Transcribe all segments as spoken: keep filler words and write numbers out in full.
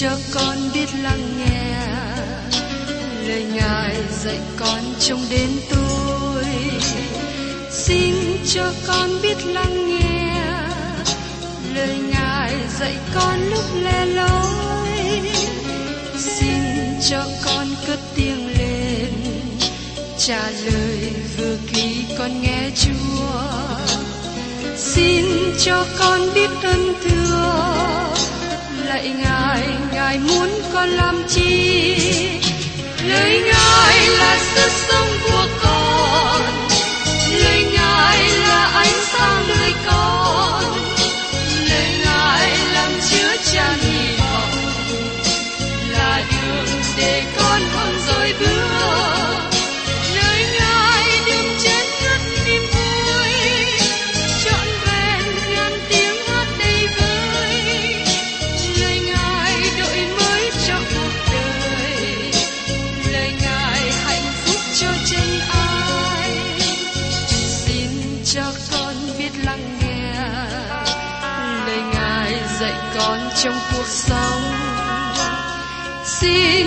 cho con biết lắng nghe lời Ngài dạy con trong đến tôi. Xin cho con biết lắng nghe lời Ngài dạy con lúc lẻ loi. Xin cho con cất tiếng lên trả lời vừa khi con nghe Chúa. Xin cho con biết ơn thương lạy Ngài, Ngài muốn con làm chi? Lời Ngài là sức sống của con, lời Ngài là ánh sáng nơi con, lời Ngài làm chứa tràn hy vọng, là đường để con không rời bước. Lời Ngài đêm chết ngất niềm vui, trọn vẹn ngàn tiếng hát đầy vơi. Lời Ngài đổi mới cho cuộc đời, lời Ngài hạnh phúc cho chân ai. Xin cho con biết lắng nghe lời Ngài dạy con trong cuộc sống. Xin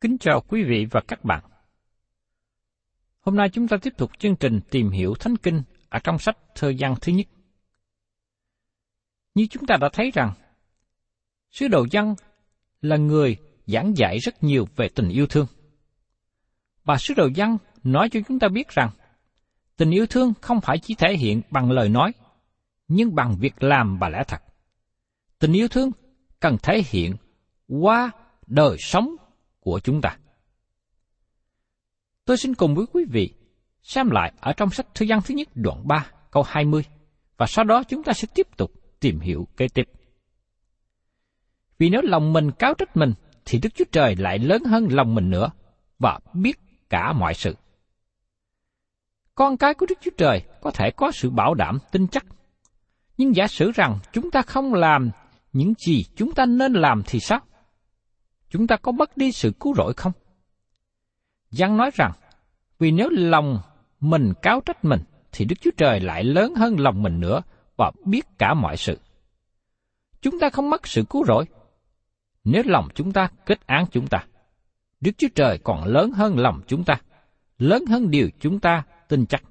Kính chào quý vị và các bạn. Hôm nay chúng ta tiếp tục chương trình Tìm Hiểu Thánh Kinh ở trong sách Thơ Giăng thứ nhất. Như chúng ta đã thấy rằng, sứ đồ Giăng là người giảng dạy rất nhiều về tình yêu thương. Và sứ đồ Giăng nói cho chúng ta biết rằng, tình yêu thương không phải chỉ thể hiện bằng lời nói, nhưng bằng việc làm và lẽ thật. Tình yêu thương cần thể hiện qua đời sống của chúng ta. Tôi xin cùng với quý vị xem lại ở trong sách Thư Giăng thứ nhất đoạn ba câu hai mươi, và sau đó chúng ta sẽ tiếp tục tìm hiểu kế tiếp. Vì nếu lòng mình cáo trách mình thì Đức Chúa Trời lại lớn hơn lòng mình nữa và biết cả mọi sự. Con cái của Đức Chúa Trời có thể có sự bảo đảm tin chắc, nhưng giả sử rằng chúng ta không làm những gì chúng ta nên làm thì sao? Chúng ta có mất đi sự cứu rỗi không? Giăng nói rằng, vì nếu lòng mình cáo trách mình, thì Đức Chúa Trời lại lớn hơn lòng mình nữa và biết cả mọi sự. Chúng ta không mất sự cứu rỗi nếu lòng chúng ta kết án chúng ta. Đức Chúa Trời còn lớn hơn lòng chúng ta, lớn hơn điều chúng ta tin chắc.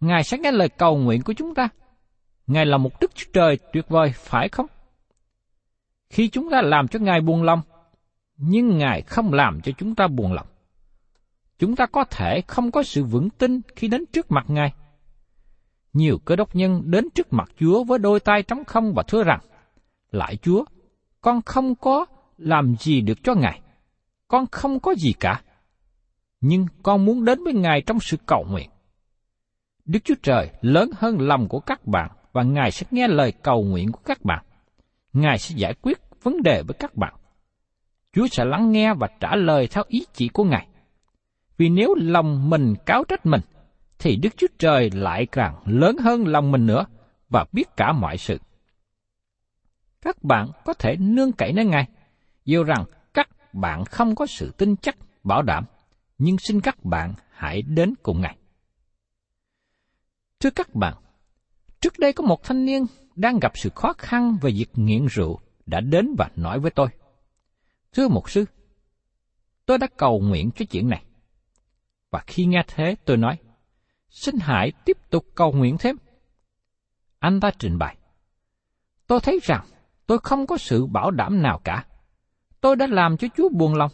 Ngài sẽ nghe lời cầu nguyện của chúng ta. Ngài là một Đức Chúa Trời tuyệt vời, phải không? Khi chúng ta làm cho Ngài buồn lòng, nhưng Ngài không làm cho chúng ta buồn lòng. Chúng ta có thể không có sự vững tin khi đến trước mặt Ngài. Nhiều cơ đốc nhân đến trước mặt Chúa với đôi tay trống không và thưa rằng, lạy Chúa, con không có làm gì được cho Ngài. Con không có gì cả. Nhưng con muốn đến với Ngài trong sự cầu nguyện. Đức Chúa Trời lớn hơn lòng của các bạn và Ngài sẽ nghe lời cầu nguyện của các bạn. Ngài sẽ giải quyết vấn đề với các bạn. Chúa sẽ lắng nghe và trả lời theo ý chỉ của Ngài. Vì nếu lòng mình cáo trách mình, thì Đức Chúa Trời lại càng lớn hơn lòng mình nữa và biết cả mọi sự. Các bạn có thể nương cậy nơi Ngài, dù rằng các bạn không có sự tin chắc, bảo đảm, nhưng xin các bạn hãy đến cùng Ngài. Thưa các bạn, trước đây có một thanh niên đang gặp sự khó khăn về việc nghiện rượu đã đến và nói với tôi, thưa mục sư, tôi đã cầu nguyện cho chuyện này. Và khi nghe thế tôi nói, xin hãy tiếp tục cầu nguyện thêm. Anh ta trình bày, tôi thấy rằng tôi không có sự bảo đảm nào cả. Tôi đã làm cho Chúa buồn lòng.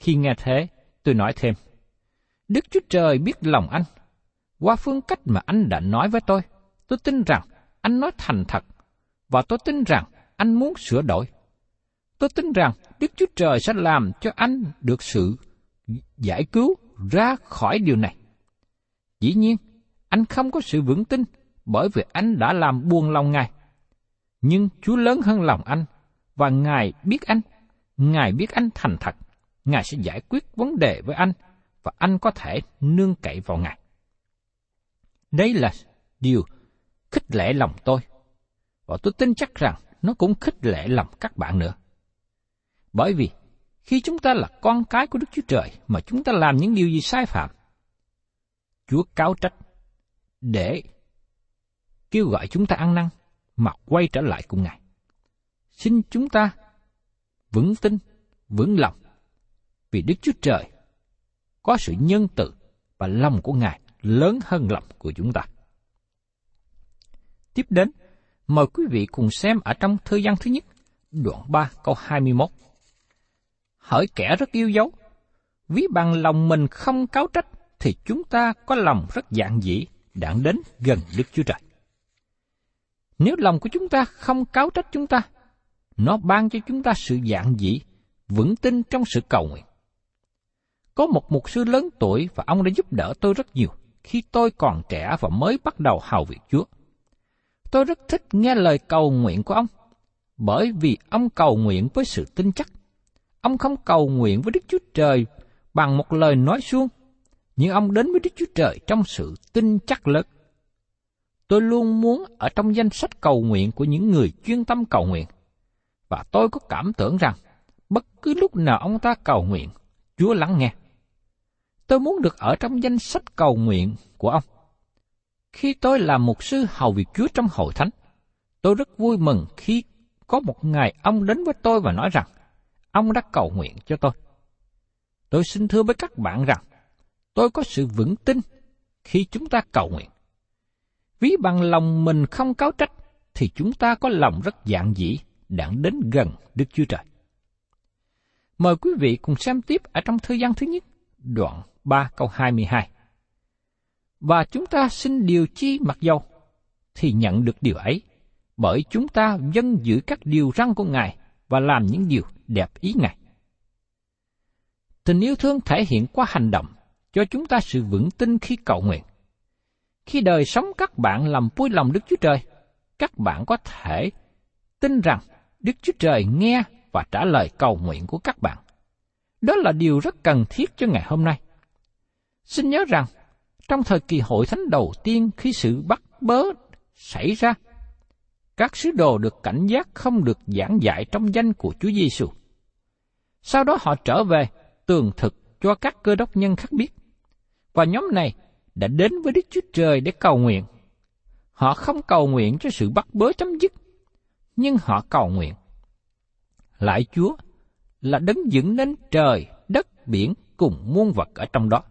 Khi nghe thế, tôi nói thêm, Đức Chúa Trời biết lòng anh. Qua phương cách mà anh đã nói với tôi, tôi tin rằng anh nói thành thật, và tôi tin rằng anh muốn sửa đổi. Tôi tin rằng Đức Chúa Trời sẽ làm cho anh được sự giải cứu ra khỏi điều này. Dĩ nhiên, anh không có sự vững tin bởi vì anh đã làm buồn lòng Ngài. Nhưng Chúa lớn hơn lòng anh, và Ngài biết anh, Ngài biết anh thành thật. Ngài sẽ giải quyết vấn đề với anh, và anh có thể nương cậy vào Ngài. Đây là điều khích lệ lòng tôi, và tôi tin chắc rằng nó cũng khích lệ lòng các bạn nữa. Bởi vì khi chúng ta là con cái của Đức Chúa Trời mà chúng ta làm những điều gì sai phạm, Chúa cáo trách để kêu gọi chúng ta ăn năn mà quay trở lại cùng Ngài. Xin chúng ta vững tin, vững lòng, vì Đức Chúa Trời có sự nhân từ và lòng của Ngài lớn hơn lòng của chúng ta. Tiếp đến, mời quý vị cùng xem ở trong Thư Giăng thứ nhất, đoạn ba câu hai mươi mốt. Hỡi kẻ rất yêu dấu, ví bằng lòng mình không cáo trách, thì chúng ta có lòng rất giản dị, đặng đến gần Đức Chúa Trời. Nếu lòng của chúng ta không cáo trách chúng ta, nó ban cho chúng ta sự giản dị, vững tin trong sự cầu nguyện. Có một mục sư lớn tuổi và ông đã giúp đỡ tôi rất nhiều khi tôi còn trẻ và mới bắt đầu hầu việc Chúa. Tôi rất thích nghe lời cầu nguyện của ông, bởi vì ông cầu nguyện với sự tin chắc. Ông không cầu nguyện với Đức Chúa Trời bằng một lời nói suông, nhưng ông đến với Đức Chúa Trời trong sự tin chắc lớn. Tôi luôn muốn ở trong danh sách cầu nguyện của những người chuyên tâm cầu nguyện, và tôi có cảm tưởng rằng bất cứ lúc nào ông ta cầu nguyện, Chúa lắng nghe. Tôi muốn được ở trong danh sách cầu nguyện của ông. Khi tôi là mục sư hầu việc Chúa trong hội thánh, tôi rất vui mừng khi có một ngày ông đến với tôi và nói rằng ông đã cầu nguyện cho tôi. Tôi xin thưa với các bạn rằng tôi có sự vững tin khi chúng ta cầu nguyện. Ví bằng lòng mình không cáo trách, thì chúng ta có lòng rất giản dị, đặng đến gần Đức Chúa Trời. Mời quý vị cùng xem tiếp ở trong Thư Giăng thứ nhất, đoạn ba câu hai mươi hai. Và chúng ta xin điều chi mặc dầu, thì nhận được điều ấy, bởi chúng ta vâng giữ các điều răn của Ngài và làm những điều đẹp ý Ngài. Tình yêu thương thể hiện qua hành động, cho chúng ta sự vững tin khi cầu nguyện. Khi đời sống các bạn làm vui lòng Đức Chúa Trời, các bạn có thể tin rằng Đức Chúa Trời nghe và trả lời cầu nguyện của các bạn. Đó là điều rất cần thiết cho ngày hôm nay. Xin nhớ rằng, trong thời kỳ hội thánh đầu tiên khi sự bắt bớ xảy ra, các sứ đồ được cảnh giác không được giảng dạy trong danh của Chúa Giê-xu. Sau đó họ trở về tường thuật cho các cơ đốc nhân khác biết, và nhóm này đã đến với Đức Chúa Trời để cầu nguyện. Họ không cầu nguyện cho sự bắt bớ chấm dứt, nhưng họ cầu nguyện. Lạy Chúa là đấng dựng nên trời, đất, biển cùng muôn vật ở trong đó.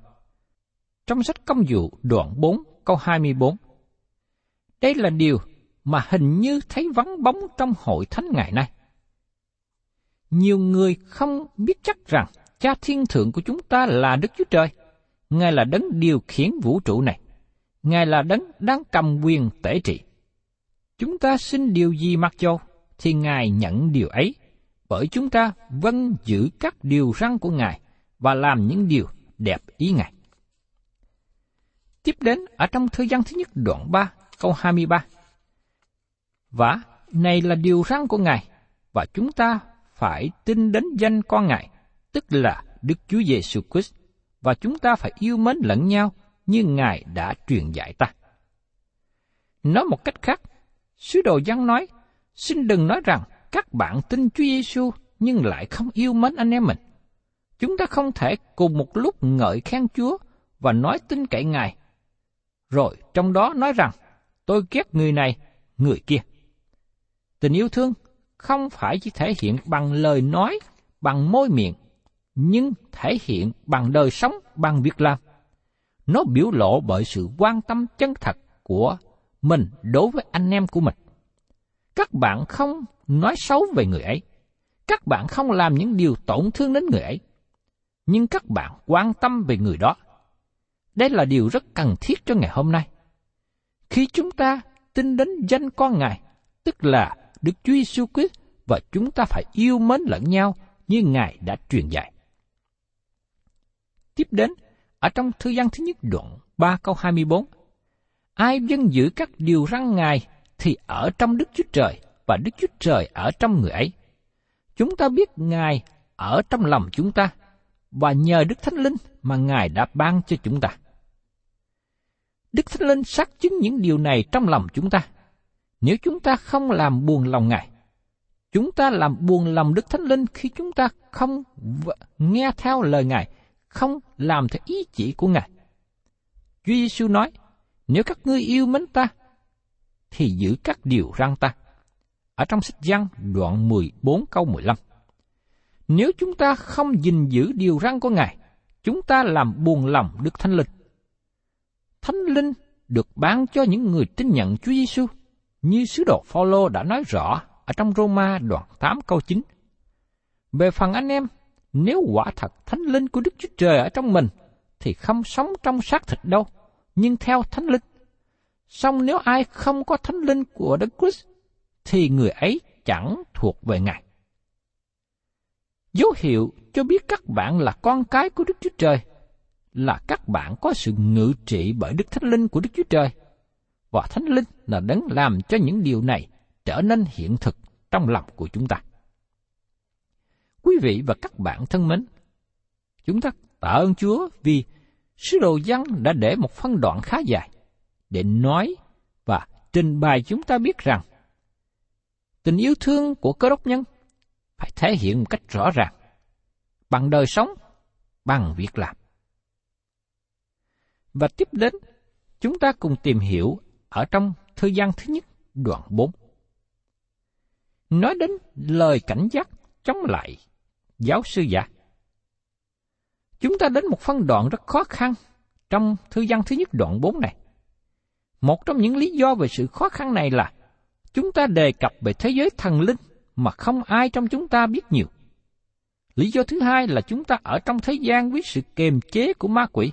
Trong sách Công vụ đoạn bốn câu hai mươi bốn. Đây là điều mà hình như thấy vắng bóng trong hội thánh ngày nay. Nhiều người không biết chắc rằng Cha Thiên Thượng của chúng ta là Đức Chúa Trời. Ngài là đấng điều khiển vũ trụ này. Ngài là đấng đang cầm quyền tể trị. Chúng ta xin điều gì mặc dầu, thì Ngài nhận điều ấy, bởi chúng ta vâng giữ các điều răn của Ngài và làm những điều đẹp ý Ngài. Tiếp đến ở trong Thư Giăng thứ nhất đoạn ba, câu hai mươi ba. Và này là điều răn của Ngài, và chúng ta phải tin đến danh con Ngài, tức là Đức Chúa Giê-xu Christ, và chúng ta phải yêu mến lẫn nhau như Ngài đã truyền dạy ta. Nói một cách khác, sứ đồ Giăng nói, xin đừng nói rằng các bạn tin Chúa Giê-xu nhưng lại không yêu mến anh em mình. Chúng ta không thể cùng một lúc ngợi khen Chúa và nói tin cậy Ngài, rồi trong đó nói rằng tôi ghét người này, người kia. Tình yêu thương không phải chỉ thể hiện bằng lời nói, bằng môi miệng, nhưng thể hiện bằng đời sống, bằng việc làm. Nó biểu lộ bởi sự quan tâm chân thật của mình đối với anh em của mình. Các bạn không nói xấu về người ấy. Các bạn không làm những điều tổn thương đến người ấy. nhưng các bạn quan tâm về người đó. Đây là điều rất cần thiết cho ngày hôm nay. Khi chúng ta tin đến danh con Ngài, tức là Đức Chúa Giê-xu Christ, và chúng ta phải yêu mến lẫn nhau như Ngài đã truyền dạy. Tiếp đến, ở trong thư Giăng thứ nhất đoạn ba câu hai mươi bốn, ai vâng giữ các điều răn Ngài thì ở trong Đức Chúa Trời và Đức Chúa Trời ở trong người ấy. Chúng ta biết Ngài ở trong lòng chúng ta, và nhờ Đức Thánh Linh mà Ngài đã ban cho chúng ta. Đức Thánh Linh xác chứng những điều này trong lòng chúng ta. Nếu chúng ta không làm buồn lòng Ngài, chúng ta làm buồn lòng Đức Thánh Linh khi chúng ta không nghe theo lời Ngài, không làm theo ý chỉ của Ngài. Chúa Giê-xu nói, nếu các ngươi yêu mến ta, thì giữ các điều răn ta. Ở trong sách Giăng đoạn mười bốn câu mười lăm. Nếu chúng ta không gìn giữ điều răn của Ngài, chúng ta làm buồn lòng Đức Thánh Linh. Thánh Linh được ban cho những người tin nhận Chúa Giê-xu, như sứ đồ Phaolô đã nói rõ ở trong Roma đoạn tám câu chín. Về phần anh em, nếu quả thật Thánh Linh của Đức Chúa Trời ở trong mình, thì không sống trong xác thịt đâu, nhưng theo Thánh Linh. Song nếu ai không có Thánh Linh của Đức Christ, thì người ấy chẳng thuộc về Ngài. Dấu hiệu cho biết các bạn là con cái của Đức Chúa Trời là các bạn có sự ngự trị bởi Đức Thánh Linh của Đức Chúa Trời, và Thánh Linh là đấng làm cho những điều này trở nên hiện thực trong lòng của chúng ta. Quý vị và các bạn thân mến, chúng ta tạ ơn Chúa vì sứ đồ Giăng đã để một phân đoạn khá dài để nói và trình bày chúng ta biết rằng tình yêu thương của Cơ Đốc nhân phải thể hiện một cách rõ ràng, bằng đời sống, bằng việc làm. Và tiếp đến, chúng ta cùng tìm hiểu ở trong thư Giăng thứ nhất, đoạn bốn. Nói đến lời cảnh giác chống lại giáo sư giả. Chúng ta đến một phân đoạn rất khó khăn trong thư Giăng thứ nhất đoạn bốn này. Một trong những lý do về sự khó khăn này là chúng ta đề cập về thế giới thần linh mà không ai trong chúng ta biết nhiều. Lý do thứ hai là chúng ta ở trong thế gian với sự kiềm chế của ma quỷ.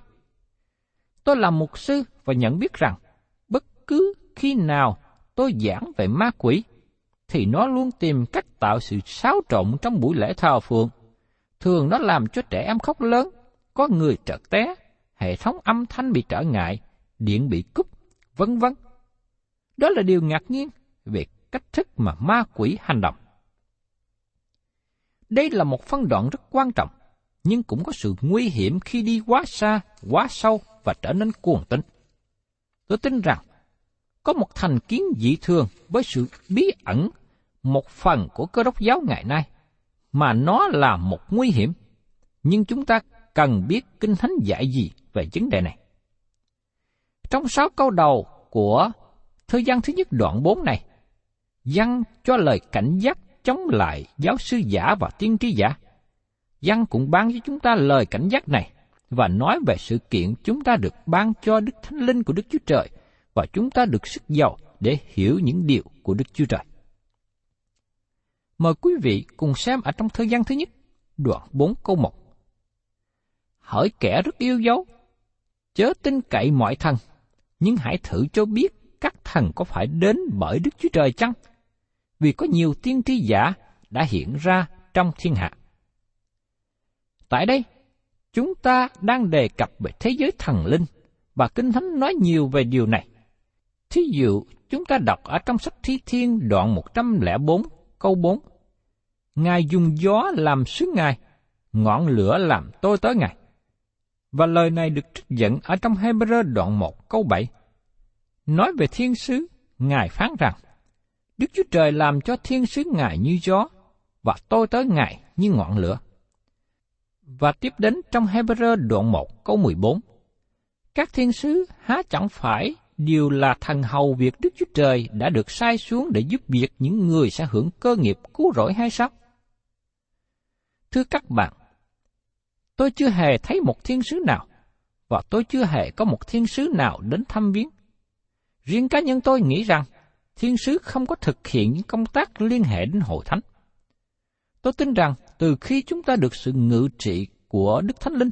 Tôi là mục sư và nhận biết rằng bất cứ khi nào tôi giảng về ma quỷ, thì nó luôn tìm cách tạo sự xáo trộn trong buổi lễ thờ phượng. Thường nó làm cho trẻ em khóc lớn, có người trợt té, hệ thống âm thanh bị trở ngại, điện bị cúp, vân vân. Đó là điều ngạc nhiên về cách thức mà ma quỷ hành động. Đây là một phân đoạn rất quan trọng, nhưng cũng có sự nguy hiểm khi đi quá xa, quá sâu và trở nên cuồng tín. Tôi tin rằng, có một thành kiến dị thường với sự bí ẩn, một phần của Cơ Đốc giáo ngày nay, mà nó là một nguy hiểm. Nhưng chúng ta cần biết Kinh Thánh dạy gì về vấn đề này. Trong sáu câu đầu của thư Giăng thứ nhất đoạn bốn này, Giăng cho lời cảnh giác chống lại giáo sư giả và tiên tri giả. Giăng cũng ban cho chúng ta lời cảnh giác này và nói về sự kiện chúng ta được ban cho Đức Thánh Linh của Đức Chúa Trời và chúng ta được sức dầu để hiểu những điều của Đức Chúa Trời. Mời quý vị cùng xem ở trong thư Giăng thứ nhất, đoạn bốn câu một. Hỡi kẻ rất yêu dấu, chớ tin cậy mọi thần, nhưng hãy thử cho biết các thần có phải đến bởi Đức Chúa Trời chăng? Vì có nhiều tiên tri giả đã hiện ra trong thiên hạ. Tại đây, chúng ta đang đề cập về thế giới thần linh, và Kinh Thánh nói nhiều về điều này. Thí dụ, chúng ta đọc ở trong sách Thi Thiên đoạn một trăm lẻ bốn, câu bốn. Ngài dùng gió làm sứ Ngài, ngọn lửa làm tôi tới Ngài. Và lời này được trích dẫn ở trong Hê-bơ-rơ đoạn một, câu bảy. Nói về thiên sứ, Ngài phán rằng, Đức Chúa Trời làm cho thiên sứ Ngài như gió, và tôi tới Ngài như ngọn lửa. Và tiếp đến trong Hê-bơ-rơ đoạn một, câu mười bốn. Các thiên sứ há chẳng phải đều là thần hầu việc Đức Chúa Trời đã được sai xuống để giúp việc những người sẽ hưởng cơ nghiệp cứu rỗi hay sao? Thưa các bạn, tôi chưa hề thấy một thiên sứ nào, và tôi chưa hề có một thiên sứ nào đến thăm viếng. Riêng cá nhân tôi nghĩ rằng, thiên sứ không có thực hiện những công tác liên hệ đến hội thánh. Tôi tin rằng, từ khi chúng ta được sự ngự trị của Đức Thánh Linh,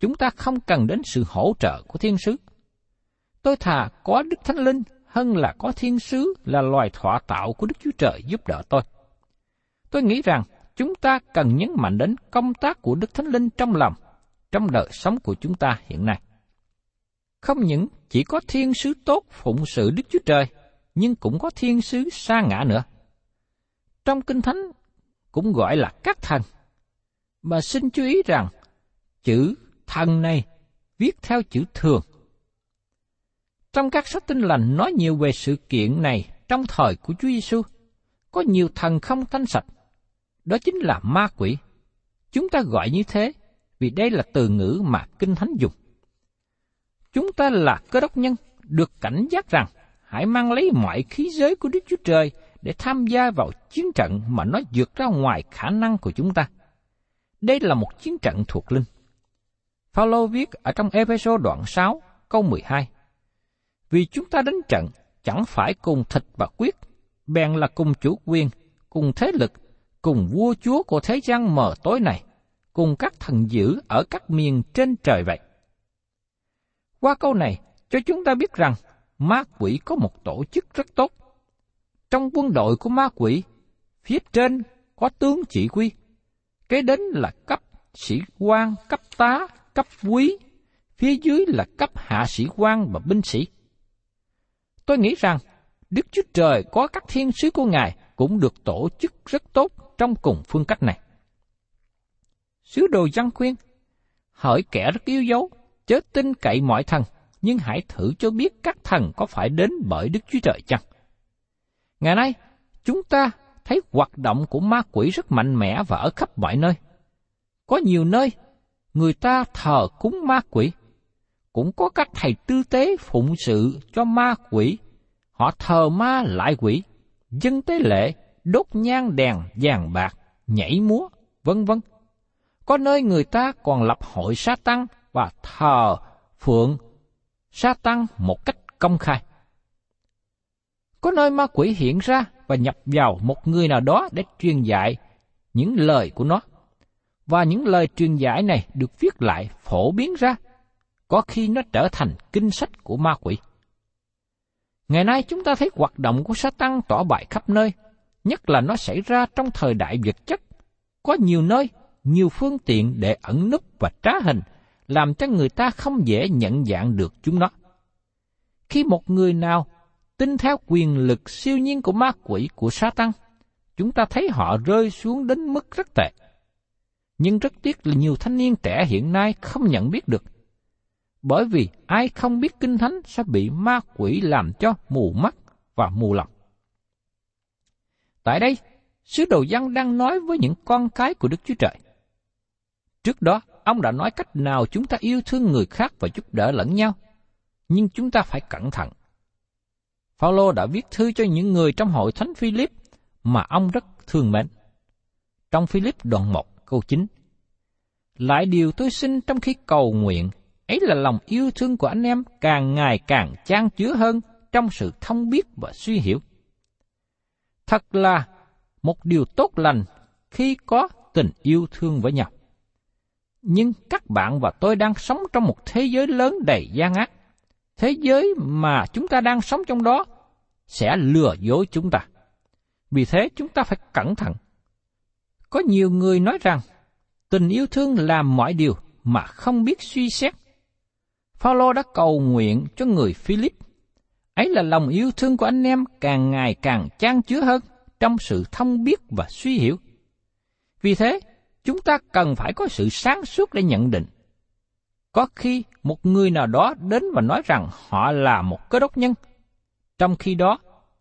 chúng ta không cần đến sự hỗ trợ của thiên sứ. Tôi thà có Đức Thánh Linh hơn là có thiên sứ là loài thọ tạo của Đức Chúa Trời giúp đỡ tôi. Tôi nghĩ rằng chúng ta cần nhấn mạnh đến công tác của Đức Thánh Linh trong lòng, trong đời sống của chúng ta hiện nay. Không những chỉ có thiên sứ tốt phụng sự Đức Chúa Trời, nhưng cũng có thiên sứ sa ngã nữa. Trong Kinh Thánh cũng gọi là các thần. Mà xin chú ý rằng chữ thần này viết theo chữ thường. Trong các sách Tin Lành nói nhiều về sự kiện này trong thời của Chúa Giê-xu. Có nhiều thần không thanh sạch. Đó chính là ma quỷ. Chúng ta gọi như thế vì đây là từ ngữ mà Kinh Thánh dùng. Chúng ta là cơ đốc nhân được cảnh giác rằng hãy mang lấy mọi khí giới của Đức Chúa Trời để tham gia vào chiến trận mà nó vượt ra ngoài khả năng của chúng ta. Đây là một chiến trận thuộc linh. Phaolô viết ở trong Ê-phê-sô đoạn sáu câu mười hai: Vì chúng ta đánh trận chẳng phải cùng thịt và huyết, bèn là cùng chủ quyền, cùng thế lực, cùng vua chúa của thế gian mờ tối này, cùng các thần dữ ở các miền trên trời vậy. Qua câu này, cho chúng ta biết rằng ma quỷ có một tổ chức rất tốt. Trong quân đội của ma quỷ, phía trên có tướng chỉ huy, kế đến là cấp sĩ quan, cấp tá, cấp quý, phía dưới là cấp hạ sĩ quan và binh sĩ. Tôi nghĩ rằng Đức Chúa Trời có các thiên sứ của Ngài cũng được tổ chức rất tốt trong cùng phương cách này. Sứ đồ Giăng khuyên, hỡi kẻ rất yếu dấu, chớ tin cậy mọi thần, nhưng hãy thử cho biết các thần có phải đến bởi Đức Chúa Trời chăng? Ngày nay, chúng ta thấy hoạt động của ma quỷ rất mạnh mẽ và ở khắp mọi nơi. Có nhiều nơi, người ta thờ cúng ma quỷ. Cũng có các thầy tư tế phụng sự cho ma quỷ. Họ thờ ma lại quỷ, dâng tế lễ, đốt nhang đèn vàng bạc, nhảy múa, vân vân. Có nơi người ta còn lập hội sa tăng và thờ phượng sa tăng một cách công khai. Có nơi ma quỷ hiện ra và nhập vào một người nào đó để truyền dạy những lời của nó. Và những lời truyền dạy này được viết lại phổ biến ra, có khi nó trở thành kinh sách của ma quỷ. Ngày nay chúng ta thấy hoạt động của Sa-tan tỏa bại khắp nơi, nhất là nó xảy ra trong thời đại vật chất. Có nhiều nơi, nhiều phương tiện để ẩn núp và trá hình, làm cho người ta không dễ nhận dạng được chúng nó. Khi một người nào tin theo quyền lực siêu nhiên của ma quỷ của Sa-tan, chúng ta thấy họ rơi xuống đến mức rất tệ. Nhưng rất tiếc là nhiều thanh niên trẻ hiện nay không nhận biết được. Bởi vì ai không biết Kinh Thánh sẽ bị ma quỷ làm cho mù mắt và mù lòng. Tại đây, sứ đồ Giăng đang nói với những con cái của Đức Chúa Trời. Trước đó, ông đã nói cách nào chúng ta yêu thương người khác và giúp đỡ lẫn nhau. Nhưng chúng ta phải cẩn thận. Phaolô đã viết thư cho những người trong hội thánh Philip mà ông rất thương mến. Trong Philip đoạn một câu chín: Lại điều tôi xin trong khi cầu nguyện, ấy là lòng yêu thương của anh em càng ngày càng chan chứa hơn trong sự thông biết và suy hiểu. Thật là một điều tốt lành khi có tình yêu thương với nhau. Nhưng các bạn và tôi đang sống trong một thế giới lớn đầy gian ác. Thế giới mà chúng ta đang sống trong đó sẽ lừa dối chúng ta. Vì thế chúng ta phải cẩn thận. Có nhiều người nói rằng tình yêu thương làm mọi điều mà không biết suy xét. Phaolô đã cầu nguyện cho người Philip, ấy là lòng yêu thương của anh em càng ngày càng chan chứa hơn trong sự thông biết và suy hiểu. Vì thế, chúng ta cần phải có sự sáng suốt để nhận định. Có khi một người nào đó đến và nói rằng họ là một cơ đốc nhân, trong khi đó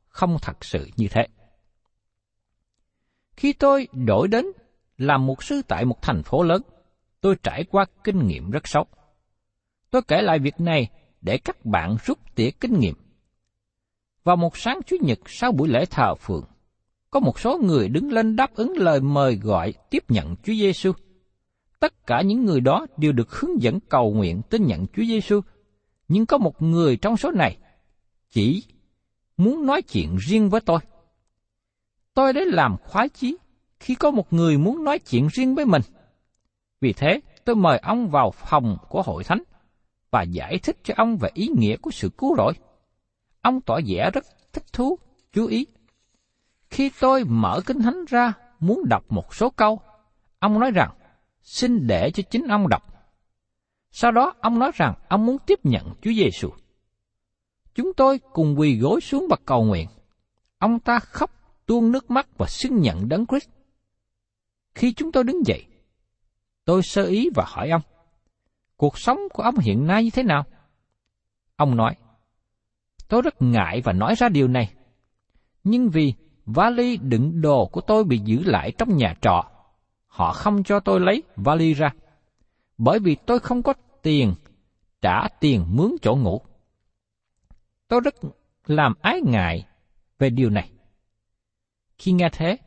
không thật sự như thế. Khi tôi đổi đến làm mục sư tại một thành phố lớn, tôi trải qua kinh nghiệm rất xấu. Tôi kể lại việc này để các bạn rút tỉa kinh nghiệm. Vào một sáng Chủ nhật sau buổi lễ thờ phượng, có một số người đứng lên đáp ứng lời mời gọi tiếp nhận Chúa Giê-xu. Tất cả những người đó đều được hướng dẫn cầu nguyện tin nhận Chúa Giê-xu, nhưng có một người trong số này chỉ muốn nói chuyện riêng với tôi. Tôi đã làm khoái chí khi có một người muốn nói chuyện riêng với mình. Vì thế, tôi mời ông vào phòng của hội thánh và giải thích cho ông về ý nghĩa của sự cứu rỗi. Ông tỏ vẻ rất thích thú, chú ý. Khi tôi mở Kinh Thánh ra muốn đọc một số câu, ông nói rằng, xin để cho chính ông đọc. Sau đó ông nói rằng ông muốn tiếp nhận Chúa Giê-xu. Chúng tôi cùng quỳ gối xuống và cầu nguyện. Ông ta khóc tuôn nước mắt và xưng nhận Đấng Christ. Khi chúng tôi đứng dậy, tôi sơ ý và hỏi ông, cuộc sống của ông hiện nay như thế nào? Ông nói, tôi rất ngại và nói ra điều này, nhưng vì vali đựng đồ của tôi bị giữ lại trong nhà trọ, họ không cho tôi lấy vali ra, bởi vì tôi không có tiền trả tiền mướn chỗ ngủ. Tôi rất làm ái ngại về điều này. Khi nghe thế,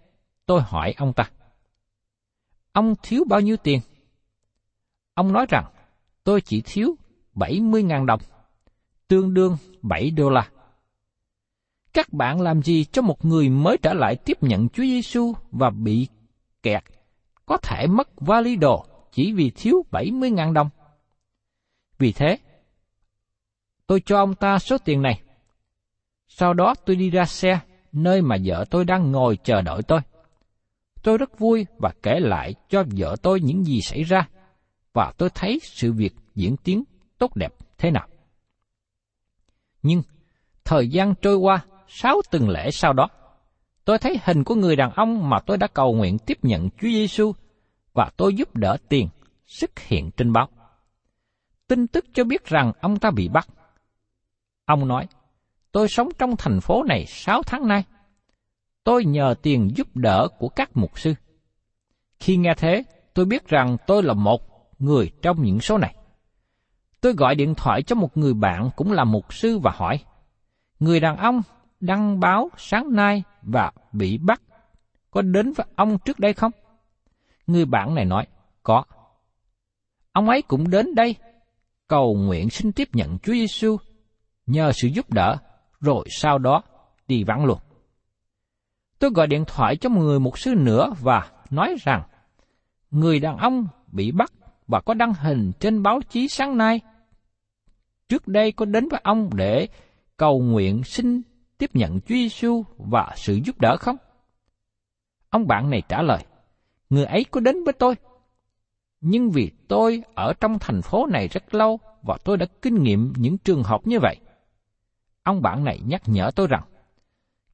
tôi hỏi ông ta, ông thiếu bao nhiêu tiền? Ông nói rằng, tôi chỉ thiếu bảy mươi nghìn đồng, tương đương bảy đô la. Các bạn làm gì cho một người mới trở lại tiếp nhận Chúa Giê-xu và bị kẹt, có thể mất vali đồ chỉ vì thiếu bảy mươi nghìn đồng? Vì thế, tôi cho ông ta số tiền này. Sau đó tôi đi ra xe, nơi mà vợ tôi đang ngồi chờ đợi tôi. Tôi rất vui và kể lại cho vợ tôi những gì xảy ra, và tôi thấy sự việc diễn tiến tốt đẹp thế nào. Nhưng, thời gian trôi qua, sáu tuần lễ sau đó, tôi thấy hình của người đàn ông mà tôi đã cầu nguyện tiếp nhận Chúa Giê-xu và tôi giúp đỡ tiền xuất hiện trên báo. Tin tức cho biết rằng ông ta bị bắt. Ông nói, tôi sống trong thành phố này sáu tháng nay. Tôi nhờ tiền giúp đỡ của các mục sư. Khi nghe thế, tôi biết rằng tôi là một người trong những số này. Tôi gọi điện thoại cho một người bạn cũng là mục sư và hỏi, người đàn ông đăng báo sáng nay và bị bắt có đến với ông trước đây không? Người bạn này nói, có. Ông ấy cũng đến đây, cầu nguyện xin tiếp nhận Chúa Giê-xu, nhờ sự giúp đỡ, rồi sau đó đi vắng luôn. Tôi gọi điện thoại cho một người mục sư nữa và nói rằng, người đàn ông bị bắt và có đăng hình trên báo chí sáng nay. Trước đây có đến với ông để cầu nguyện xin tiếp nhận Chúa Giê-xu và sự giúp đỡ không? Ông bạn này trả lời, người ấy có đến với tôi. Nhưng vì tôi ở trong thành phố này rất lâu và tôi đã kinh nghiệm những trường hợp như vậy. Ông bạn này nhắc nhở tôi rằng,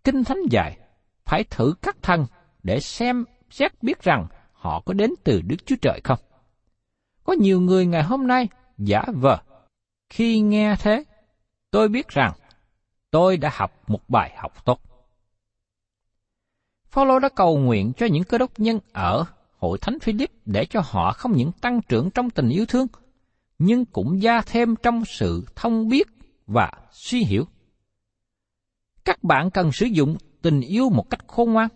Kinh Thánh dạy phải thử các thân để xem xét biết rằng họ có đến từ Đức Chúa Trời không. Có nhiều người ngày hôm nay giả vờ. Khi nghe thế, tôi biết rằng tôi đã học một bài học tốt. Phaolô đã cầu nguyện cho những cơ đốc nhân ở hội thánh Philip để cho họ không những tăng trưởng trong tình yêu thương, nhưng cũng gia thêm trong sự thông biết và suy hiểu. Các bạn cần sử dụng tình yêu một cách khôn ngoan.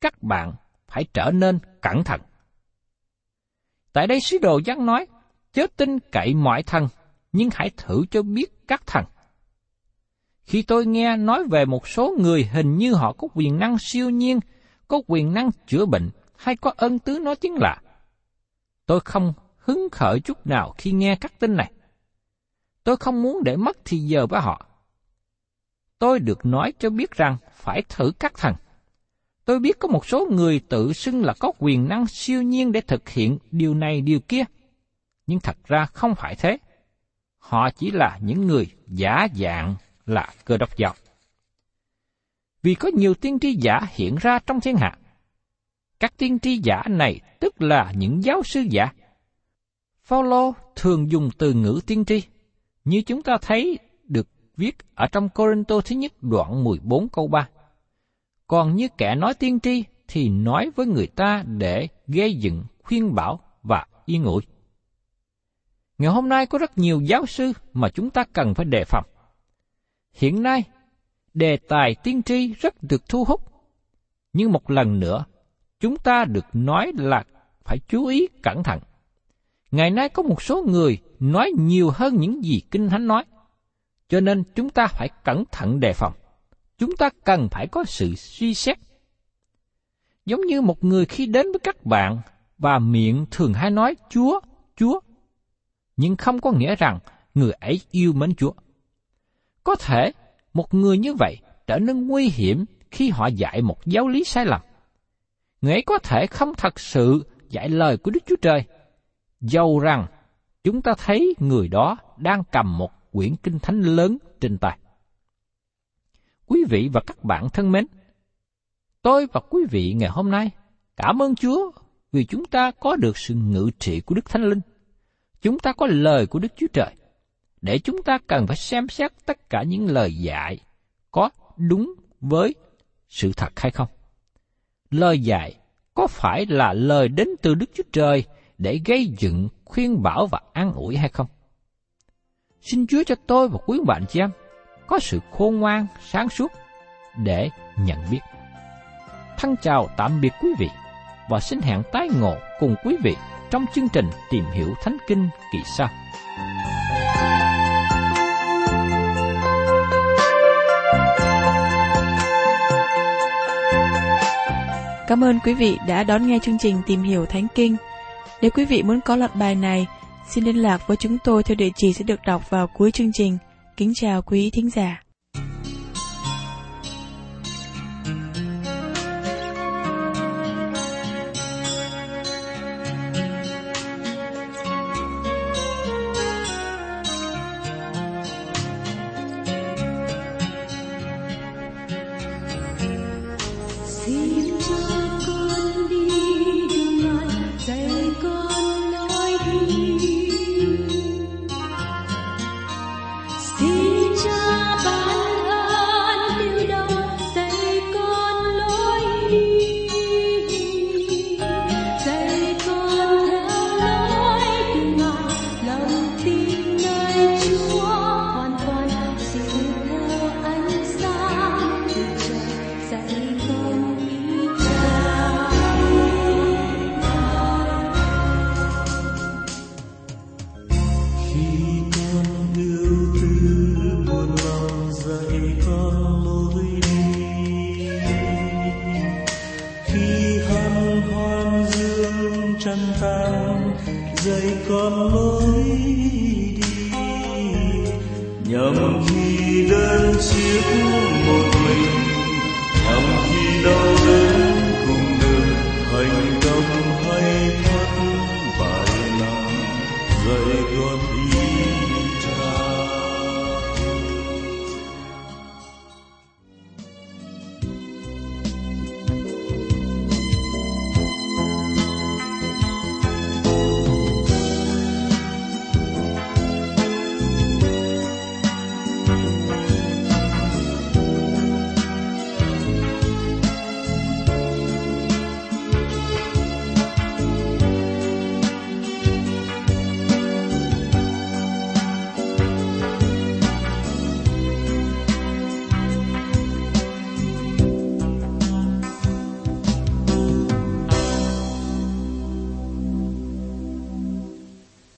Các bạn phải trở nên cẩn thận. Tại đây sứ đồ Giăng nói, chớ tin cậy mọi thần, nhưng hãy thử cho biết các thần. Khi tôi nghe nói về một số người hình như họ có quyền năng siêu nhiên, có quyền năng chữa bệnh hay có ân tứ nói tiếng lạ, tôi không hứng khởi chút nào khi nghe các tin này. Tôi không muốn để mất thì giờ với họ. Tôi được nói cho biết rằng phải thử các thần. Tôi biết có một số người tự xưng là có quyền năng siêu nhiên để thực hiện điều này điều kia, nhưng thật ra không phải thế. Họ chỉ là những người giả dạng là cơ đốc giáo. Vì có nhiều tiên tri giả hiện ra trong thiên hạ. Các tiên tri giả này tức là những giáo sư giả. Phaolô thường dùng từ ngữ tiên tri, như chúng ta thấy được viết ở trong Corinto thứ nhất đoạn mười bốn câu ba. Còn như kẻ nói tiên tri thì nói với người ta để gây dựng, khuyên bảo và yên ủi. Ngày hôm nay có rất nhiều giáo sư mà chúng ta cần phải đề phòng. Hiện nay, đề tài tiên tri rất được thu hút. Nhưng một lần nữa, chúng ta được nói là phải chú ý cẩn thận. Ngày nay có một số người nói nhiều hơn những gì Kinh Thánh nói, cho nên chúng ta phải cẩn thận đề phòng. Chúng ta cần phải có sự suy xét. Giống như một người khi đến với các bạn và miệng thường hay nói Chúa, Chúa, nhưng không có nghĩa rằng người ấy yêu mến Chúa. Có thể một người như vậy trở nên nguy hiểm khi họ dạy một giáo lý sai lầm. Người ấy có thể không thật sự dạy lời của Đức Chúa Trời, dầu rằng chúng ta thấy người đó đang cầm một quyển kinh thánh lớn trên tay. Quý vị và các bạn thân mến, tôi và quý vị ngày hôm nay cảm ơn Chúa vì chúng ta có được sự ngự trị của Đức Thánh Linh. Chúng ta có lời của Đức Chúa Trời, để chúng ta cần phải xem xét tất cả những lời dạy có đúng với sự thật hay không. Lời dạy có phải là lời đến từ Đức Chúa Trời để gây dựng, khuyên bảo và an ủi hay không? Xin Chúa cho tôi và quý bạn chị em có sự khôn ngoan, sáng suốt để nhận biết. Thân chào tạm biệt quý vị và xin hẹn tái ngộ cùng quý vị trong chương trình Tìm Hiểu Thánh Kinh kỳ sau. Cảm ơn quý vị đã đón nghe chương trình Tìm Hiểu Thánh Kinh. Nếu quý vị muốn có loạt bài này, xin liên lạc với chúng tôi theo địa chỉ sẽ được đọc vào cuối chương trình. Kính chào quý thính giả. Hãy subscribe